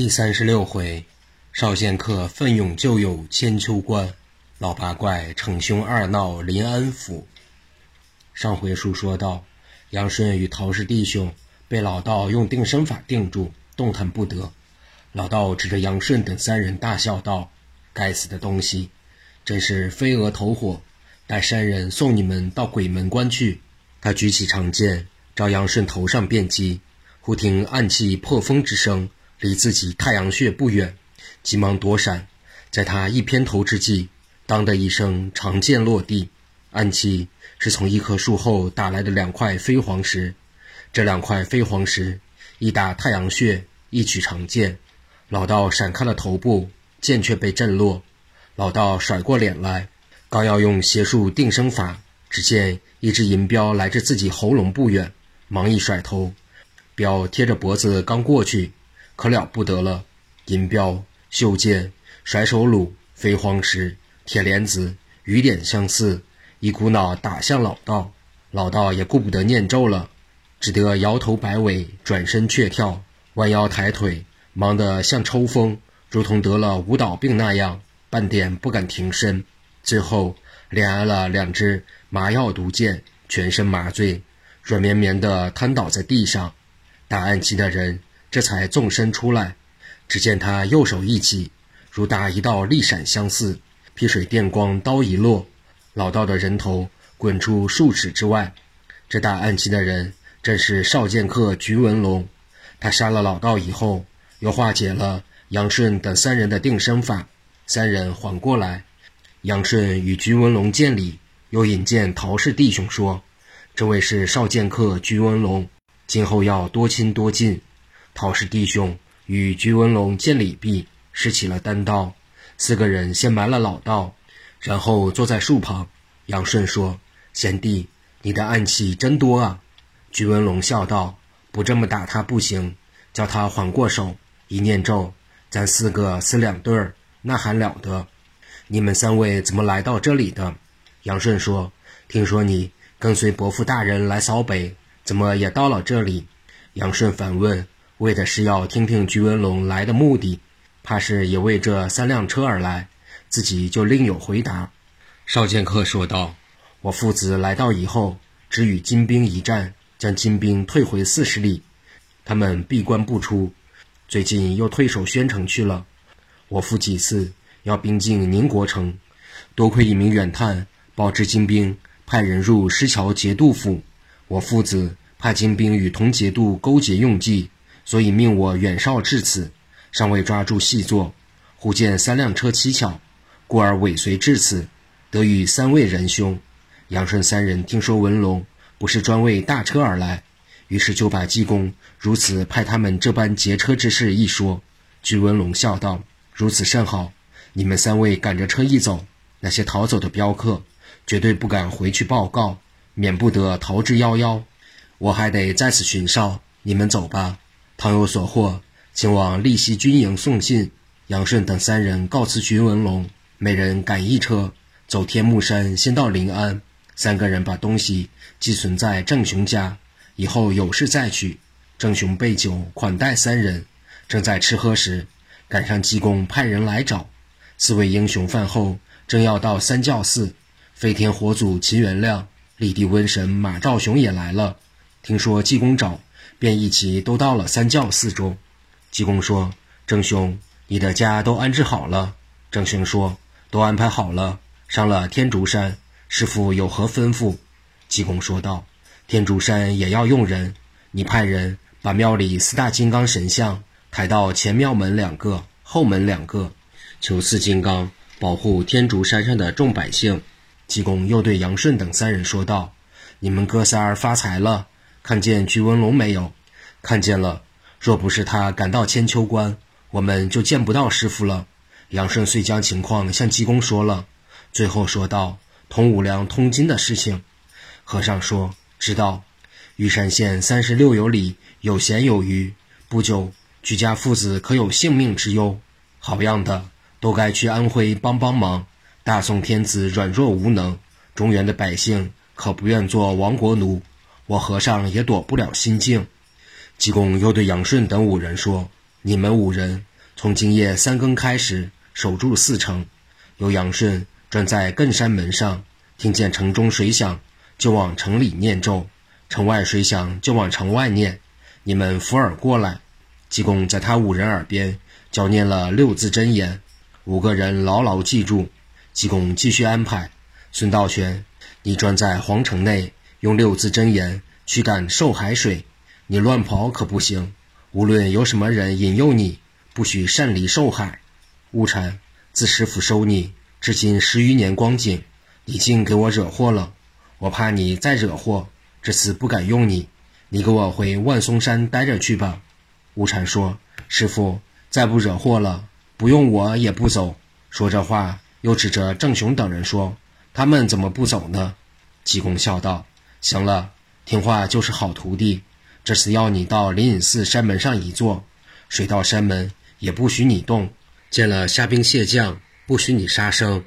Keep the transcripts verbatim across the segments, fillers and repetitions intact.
第三十六回，少剑客奋勇救友千秋关，老八怪逞凶二闹临安府。上回书说到，杨顺与陶氏弟兄被老道用定身法定住，动弹不得。老道指着杨顺等三人大笑道：“该死的东西，真是飞蛾投火！待山人送你们到鬼门关去。”他举起长剑，朝杨顺头上便击，忽听暗器破风之声，离自己太阳穴不远，急忙躲闪。在他一偏头之际，当的一声，长剑落地。暗器是从一棵树后打来的两块飞黄石，这两块飞黄石一打太阳穴，一取长剑。老道闪开了头部，剑却被震落。老道甩过脸来，刚要用邪术定生法，只见一只银镖来至自己喉咙不远，忙一甩头，镖贴着脖子刚过去，可了不得了，银镖、袖剑、甩手橹、飞黄石、铁莲子雨点相似，一股脑打向老道。老道也顾不得念咒了，只得摇头摆尾，转身却跳，弯腰抬腿，忙得像抽风，如同得了舞蹈病那样，半点不敢停身。最后连挨了两只麻药毒箭，全身麻醉，软绵绵的瘫倒在地上。打暗器的人这才纵身出来，只见他右手一起，如打一道利闪相似，劈水电光刀一落，老道的人头滚出数尺之外。这打暗器的人正是少剑客菊文龙。他杀了老道以后，又化解了杨顺等三人的定身法，三人缓过来。杨顺与菊文龙见礼，又引荐陶氏弟兄说：“这位是少剑客菊文龙，今后要多亲多近。”陶氏弟兄与菊文龙见礼毕，拾起了单刀。四个人先埋了老道，然后坐在树旁。杨顺说：“贤弟，你的暗器真多啊。”菊文龙笑道：“不这么打他不行，叫他缓过手，一念咒，咱四个撕两对儿，那还了得。你们三位怎么来到这里的？”杨顺说：“听说你跟随伯父大人来扫北，怎么也到了这里？”杨顺反问，为的是要听听菊文龙来的目的，怕是也为这三辆车而来，自己就另有回答。少剑客说道：“我父子来到以后，只与金兵一战，将金兵退回四十里，他们闭关不出，最近又退守宣城去了。我父几次要兵进宁国城，多亏一名远探报知金兵，派人入施桥节度府，我父子怕金兵与同节度勾结用计，所以命我远哨至此，尚未抓住细作，忽见三辆车蹊跷，故而尾随至此，得与三位仁兄。”杨顺三人听说文龙不是专为大车而来，于是就把济公如此派他们这般劫车之事一说。菊文龙笑道：“如此甚好，你们三位赶着车一走，那些逃走的镖客绝对不敢回去报告，免不得逃之夭夭。我还得在此巡哨，你们走吧。倘有所获，请往利西军营送信。”杨顺等三人告辞菊文龙，每人赶一车，走天目山，先到临安。三个人把东西寄存在郑雄家，以后有事再取。郑雄备酒款待三人，正在吃喝时，赶上济公派人来找。四位英雄饭后正要到三教寺，飞天火祖秦元亮、立地瘟神马兆雄也来了，听说济公找，便一起都到了三教寺中。济公说：“郑兄，你的家都安置好了？”郑雄说：“都安排好了，上了天竺山，师父有何吩咐？”济公说道：“天竺山也要用人，你派人把庙里四大金刚神像抬到前庙门两个，后门两个，求四金刚保护天竺山上的众百姓。”济公又对杨顺等三人说道：“你们哥仨儿发财了，看见菊文龙没有？”“看见了，若不是他赶到千秋关，我们就见不到师父了。”杨顺遂将情况向济公说了，最后说到同五粮通金的事情。和尚说：“知道。玉山县三十六友里有闲有余，不久举家父子可有性命之忧，好样的，都该去安徽帮帮忙。大宋天子软弱无能，中原的百姓可不愿做亡国奴，我和尚也躲不了心境。”济公又对杨顺等五人说：“你们五人从今夜三更开始守住四城。由杨顺转在艮山门上，听见城中水响，就往城里念咒；城外水响，就往城外念。你们扶耳过来。济公在他五人耳边教念了六字真言，五个人牢牢记住。济公继续安排孙道玄：你转在皇城内，用六字真言驱赶兽海水，你乱跑可不行，无论有什么人引诱你，不许擅离兽海。悟禅，自师父收你至今十余年光景，你竟给我惹祸了，我怕你再惹祸，这次不敢用你，你给我回万松山待着去吧。悟禅说：师父，再不惹祸了，不用我也不走。说这话又指着郑雄等人说：他们怎么不走呢？济公笑道：行了，听话就是好徒弟，这次要你到灵隐寺山门上一坐，水到山门也不许你动，见了虾兵蟹将不许你杀生，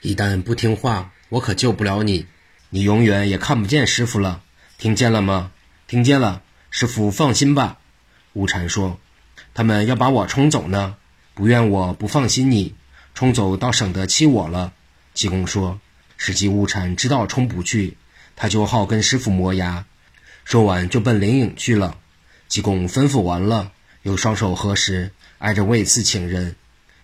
一旦不听话，我可救不了你，你永远也看不见师父了，听见了吗？听见了，师父放心吧。悟禅说：他们要把我冲走呢，不怨我不放心你，冲走倒省得欺我了。济公说：实际悟禅知道冲不去，他就好跟师父磨牙，说完就奔灵隐去了。济公吩咐完了，又双手合十，挨着位次请人，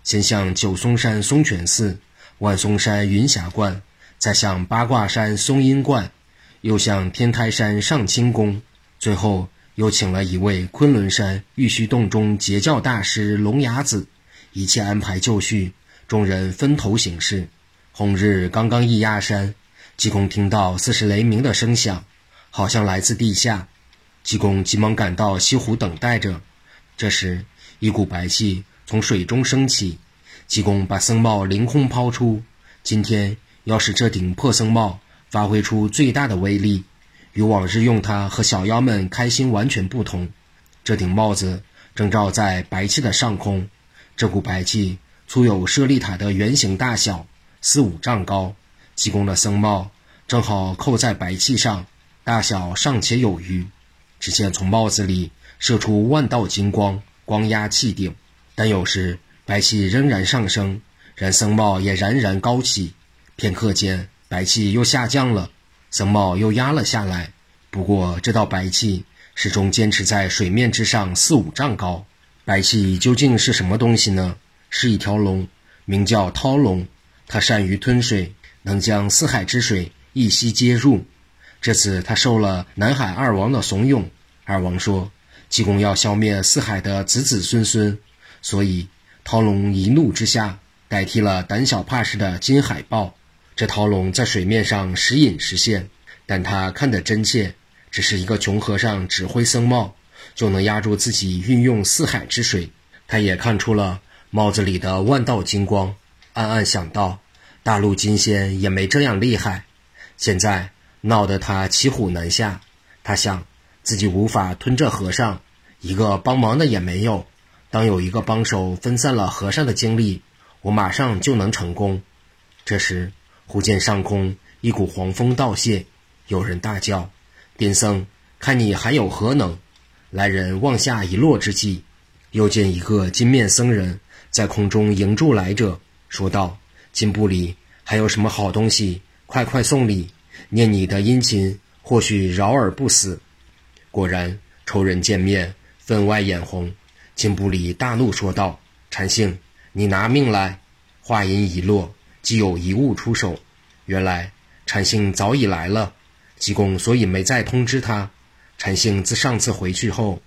先向九松山松泉寺，万松山云霞观，再向八卦山松阴观，又向天台山上清宫，最后又请了一位昆仑山玉虚洞中截教大师龙牙子。一切安排就绪，众人分头行事。红日刚刚一压山，济公听到似是雷鸣的声响，好像来自地下。济公急忙赶到西湖等待着。这时一股白气从水中升起，济公把僧帽凌空抛出，今天要使这顶破僧帽发挥出最大的威力，与往日用它和小妖们开心完全不同。这顶帽子正照在白气的上空，这股白气粗有舍利塔的圆形大小，四五丈高，济公的僧帽正好扣在白气上，大小尚且有余。只见从帽子里射出万道金光，光压气顶，但有时白气仍然上升，然僧帽也冉冉高起，片刻间白气又下降了，僧帽又压了下来。不过这道白气始终坚持在水面之上四五丈高。白气究竟是什么东西呢？是一条龙，名叫涛龙，它善于吞水，能将四海之水一吸皆入。这次他受了南海二王的怂恿，二王说济公要消灭四海的子子孙孙，所以涛龙一怒之下代替了胆小怕事的金海豹。这涛龙在水面上时隐时现，但他看得真切，只是一个穷和尚指挥僧帽就能压住自己运用四海之水。他也看出了帽子里的万道金光，暗暗想到大陆金仙也没这样厉害。现在闹得他骑虎难下，他想自己无法吞这和尚，一个帮忙的也没有，当有一个帮手分散了和尚的精力，我马上就能成功。这时忽见上空一股黄风倒泻，有人大叫：癫僧，看你还有何能！来人往下一落之际，又见一个金面僧人在空中迎住来者，说道：金布里还有什么好东西，快快送礼，念你的殷勤，或许饶尔不死。果然仇人见面，分外眼红。金布里大怒说道：禅性，你拿命来！话音一落，即有一物出手。原来禅性早已来了，济公所以没再通知他。禅性自上次回去后，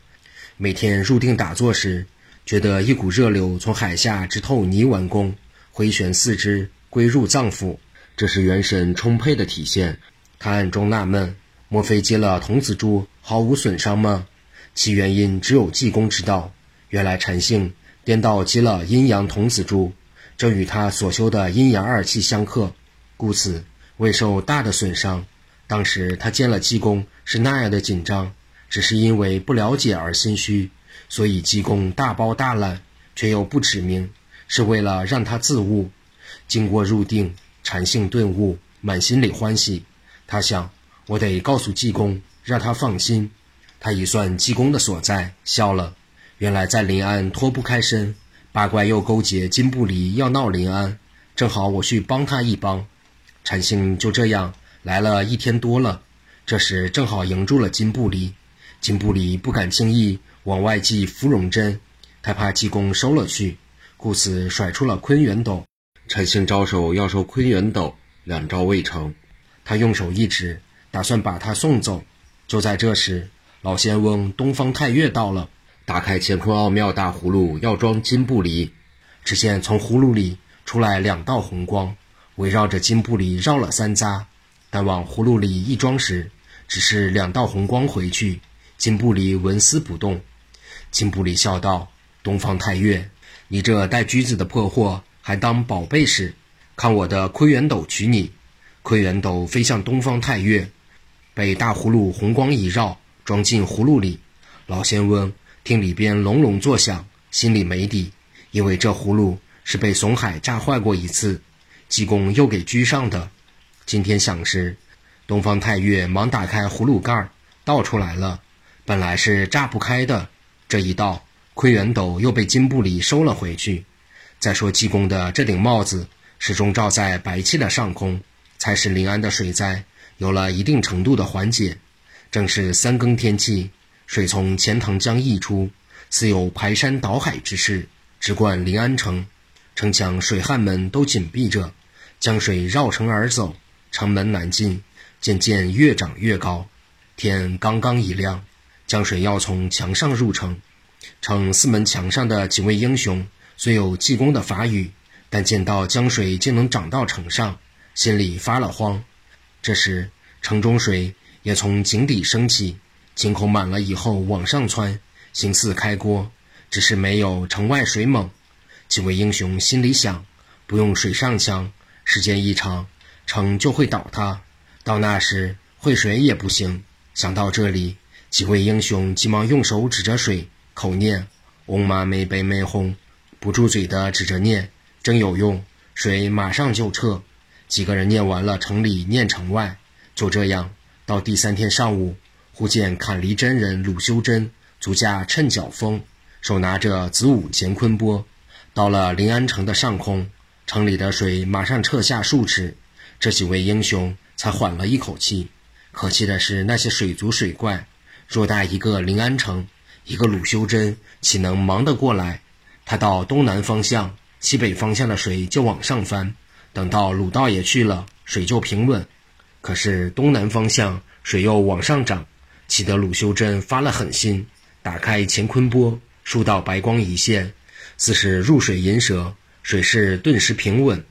每天入定打坐时，觉得一股热流从海下直透泥丸宫，回旋四肢，归入脏腑，这是元神充沛的体现。他暗中纳闷，莫非接了童子珠毫无损伤吗？其原因只有济公知道。原来禅性颠倒接了阴阳童子珠，正与他所修的阴阳二气相克，故此未受大的损伤。当时他见了济公是那样的紧张，只是因为不了解而心虚，所以济公大包大揽，却又不指明，是为了让他自悟。经过入定，禅性顿悟，满心里欢喜。他想，我得告诉济公，让他放心。他一算济公的所在，笑了，原来在临安脱不开身，八怪又勾结金不离要闹临安，正好我去帮他一帮。禅兴就这样来了一天多了，这时正好迎住了金不离。金不离不敢轻易往外寄芙蓉针，他怕济公收了去，故此甩出了坤元斗。禅兴招手要收坤元斗，两招未成，他用手一指，打算把他送走。就在这时，老仙翁东方太岳到了，打开乾坤奥妙大葫芦要装金不离，只见从葫芦里出来两道红光，围绕着金不离绕了三匝，但往葫芦里一装时，只是两道红光回去，金不离纹丝不动。金不离笑道：“东方太岳，你这带驹子的破货还当宝贝使，看我的坤元斗取你！”坤元斗飞向东方太岳，被大葫芦红光一绕，装进葫芦里。老仙翁听里边隆隆作响，心里没底，因为这葫芦是被怂海炸坏过一次，济公又给拘上的。今天想时，东方太岳忙打开葫芦盖倒出来了，本来是炸不开的，这一倒，坤元斗又被金布里收了回去。再说济公的这顶帽子始终罩在白气的上空，才使临安的水灾有了一定程度的缓解。正是三更天气，水从钱塘江溢出，似有排山倒海之势，直灌临安城。城墙水汉门都紧闭着，江水绕城而走，城门难进，渐渐越涨越高。天刚刚一亮，江水要从墙上入城。城四门墙上的几位英雄虽有济公的法语，但见到江水竟能涨到城上，心里发了慌。这时城中水也从井底升起，井口满了以后往上窜，形似开锅，只是没有城外水猛。几位英雄心里想，不用水上墙，时间一长，城就会倒塌，到那时会水也不行。想到这里，几位英雄急忙用手指着水，口念嗡嘛咪呗咪吽，不住嘴的指着念，真有用，水马上就撤。几个人念完了城里念城外，就这样到第三天上午，忽见砍离真人鲁修真足驾趁脚风，手拿着子午乾坤钵，到了临安城的上空，城里的水马上撤下数尺，这几位英雄才缓了一口气。可气的是那些水族水怪，偌大一个临安城，一个鲁修真岂能忙得过来？他到东南方向西北方向的水就往上翻，等到鲁道爷去了，水就平稳。可是东南方向水又往上涨，气得鲁修真发了狠心，打开乾坤钵，数道白光一现，似是入水银蛇，水势顿时平稳。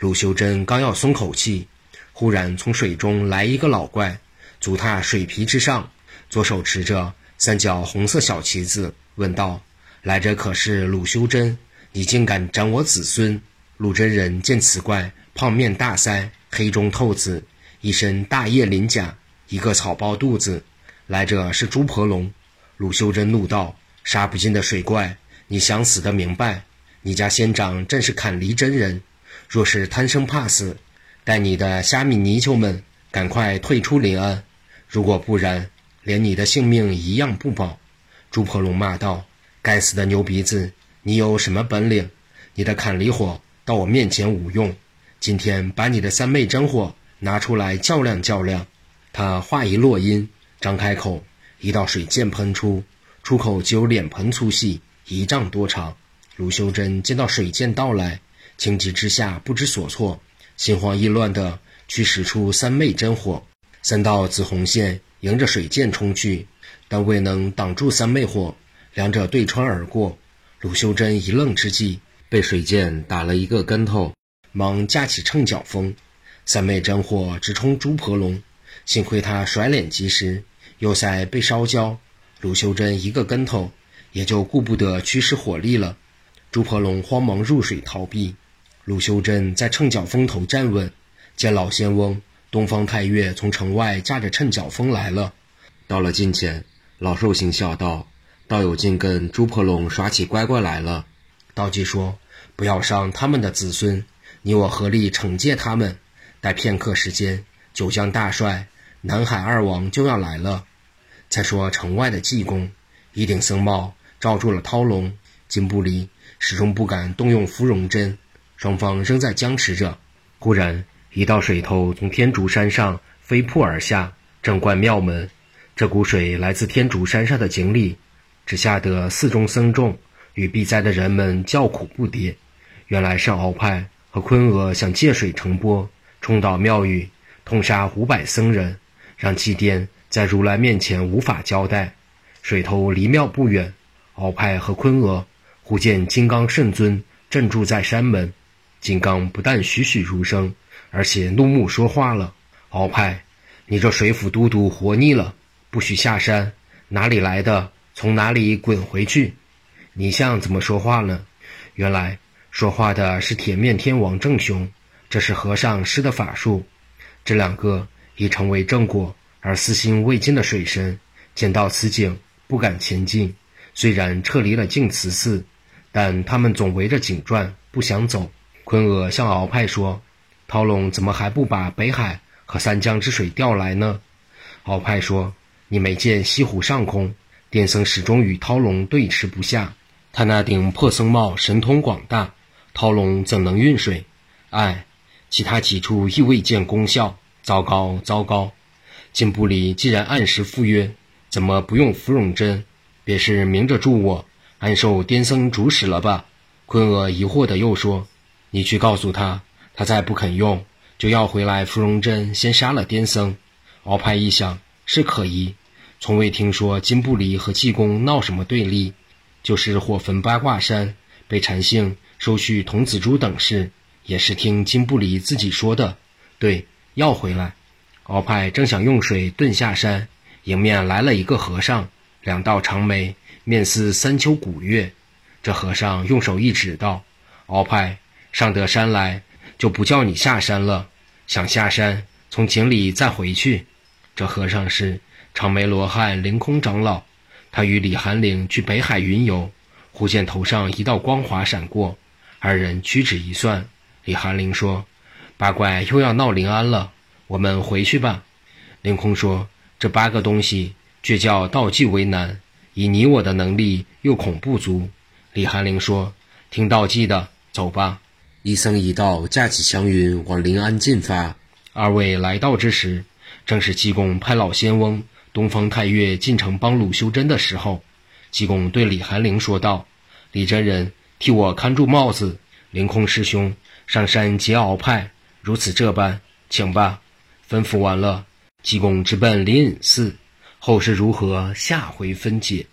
鲁修真刚要松口气，忽然从水中来一个老怪，足踏水皮之上，左手持着三角红色小旗子，问道：“来者可是鲁修真？你竟敢斩我子孙！”鲁真人见此怪，胖面大腮，黑中透紫，一身大叶鳞甲，一个草包肚子，来者是猪婆龙。鲁修真怒道：“杀不尽的水怪，你想死的明白？你家仙长正是砍离真人，若是贪生怕死，带你的虾米泥鳅们赶快退出临安，如果不然，连你的性命一样不保。”猪婆龙骂道：“该死的牛鼻子，你有什么本领？你的砍离火到我面前无用，今天把你的三昧真火拿出来较量较量。”他话一落音，张开口，一道水箭喷出，出口只有脸盆粗细，一丈多长。鲁修真见到水箭到来，情急之下不知所措，心慌意乱地驱使出三昧真火，三道紫红线迎着水箭冲去，但未能挡住三昧火，两者对穿而过。鲁修真一愣之际，被水箭打了一个跟头，忙架起秤脚风，三昧真火直冲猪婆龙，幸亏他甩脸及时，右腮被烧焦，鲁修真一个跟头也就顾不得驱使火力了。猪婆龙慌忙入水逃避，鲁修真在秤脚风头站稳，见老仙翁东方太岳从城外架着秤脚风来了，到了近前，老寿星笑道：“道友竟跟猪婆龙耍起乖乖来了。”道济说：“不要伤他们的子孙，你我合力惩戒他们。待片刻时间，九江大帅、南海二王就要来了。”再说城外的济公，一顶僧帽罩住了涛龙、金不离，始终不敢动用芙蓉针，双方仍在僵持着。忽然一道水头从天竺山上飞瀑而下，正灌庙门。这股水来自天竺山上的井里，只吓得寺中僧众与避灾的人们叫苦不迭。原来上鳌派和昆娥想借水乘波，冲倒庙宇，痛杀五百僧人，让祭奠在如来面前无法交代。水头离庙不远，鳌派和昆娥忽见金刚圣尊镇住在山门。金刚不但栩栩如生，而且怒目说话了：“鳌派，你这水府都督活腻了，不许下山，哪里来的从哪里滚回去！”你像怎么说话呢？原来说话的是铁面天王正雄，这是和尚施的法术。这两个已成为正果而私心未尽的水神，见到此景不敢前进，虽然撤离了净慈寺，但他们总围着井转不想走。昆娥向鳌派说：“涛龙怎么还不把北海和三江之水调来呢？”鳌派说：“你没见西湖上空电僧始终与涛龙对持不下，他那顶破僧帽神通广大，涛龙怎能运水？哎，其他几处亦未见功效，糟糕糟糕！进步里既然按时赴约，怎么不用芙蓉针？别是明着助我，暗受颠僧主使了吧？”昆娥疑惑的又说：“你去告诉他，他再不肯用，就要回来芙蓉针先杀了颠僧。”鳌派一想，是可疑，从未听说金布离和济公闹什么对立，就是火焚八卦山被禅性收去童子珠等事，也是听金布离自己说的。对，要回来。鳌派正想用水遁下山，迎面来了一个和尚，两道长眉，面似三秋古月。这和尚用手一指道：“鳌派，上得山来就不叫你下山了，想下山从井里再回去。”这和尚是长眉罗汉凌空长老，他与李寒岭去北海云游，忽见头上一道光华闪过，二人屈指一算，李寒岭说：“八怪又要闹临安了，我们回去吧。”凌空说：“这八个东西却叫道济为难，以你我的能力又恐不足。”李寒岭说：“听道济的，走吧。”一僧一道架起祥云往临安进发。二位来到之时，正是济公派老仙翁东方太岳进城帮鲁修真的时候。济公对李寒岭说道：“李真人，替我看住帽子，凌空师兄上山劫鳌派，如此这般，请吧。”吩咐完了，济公直奔灵隐寺，后事如何，下回分解。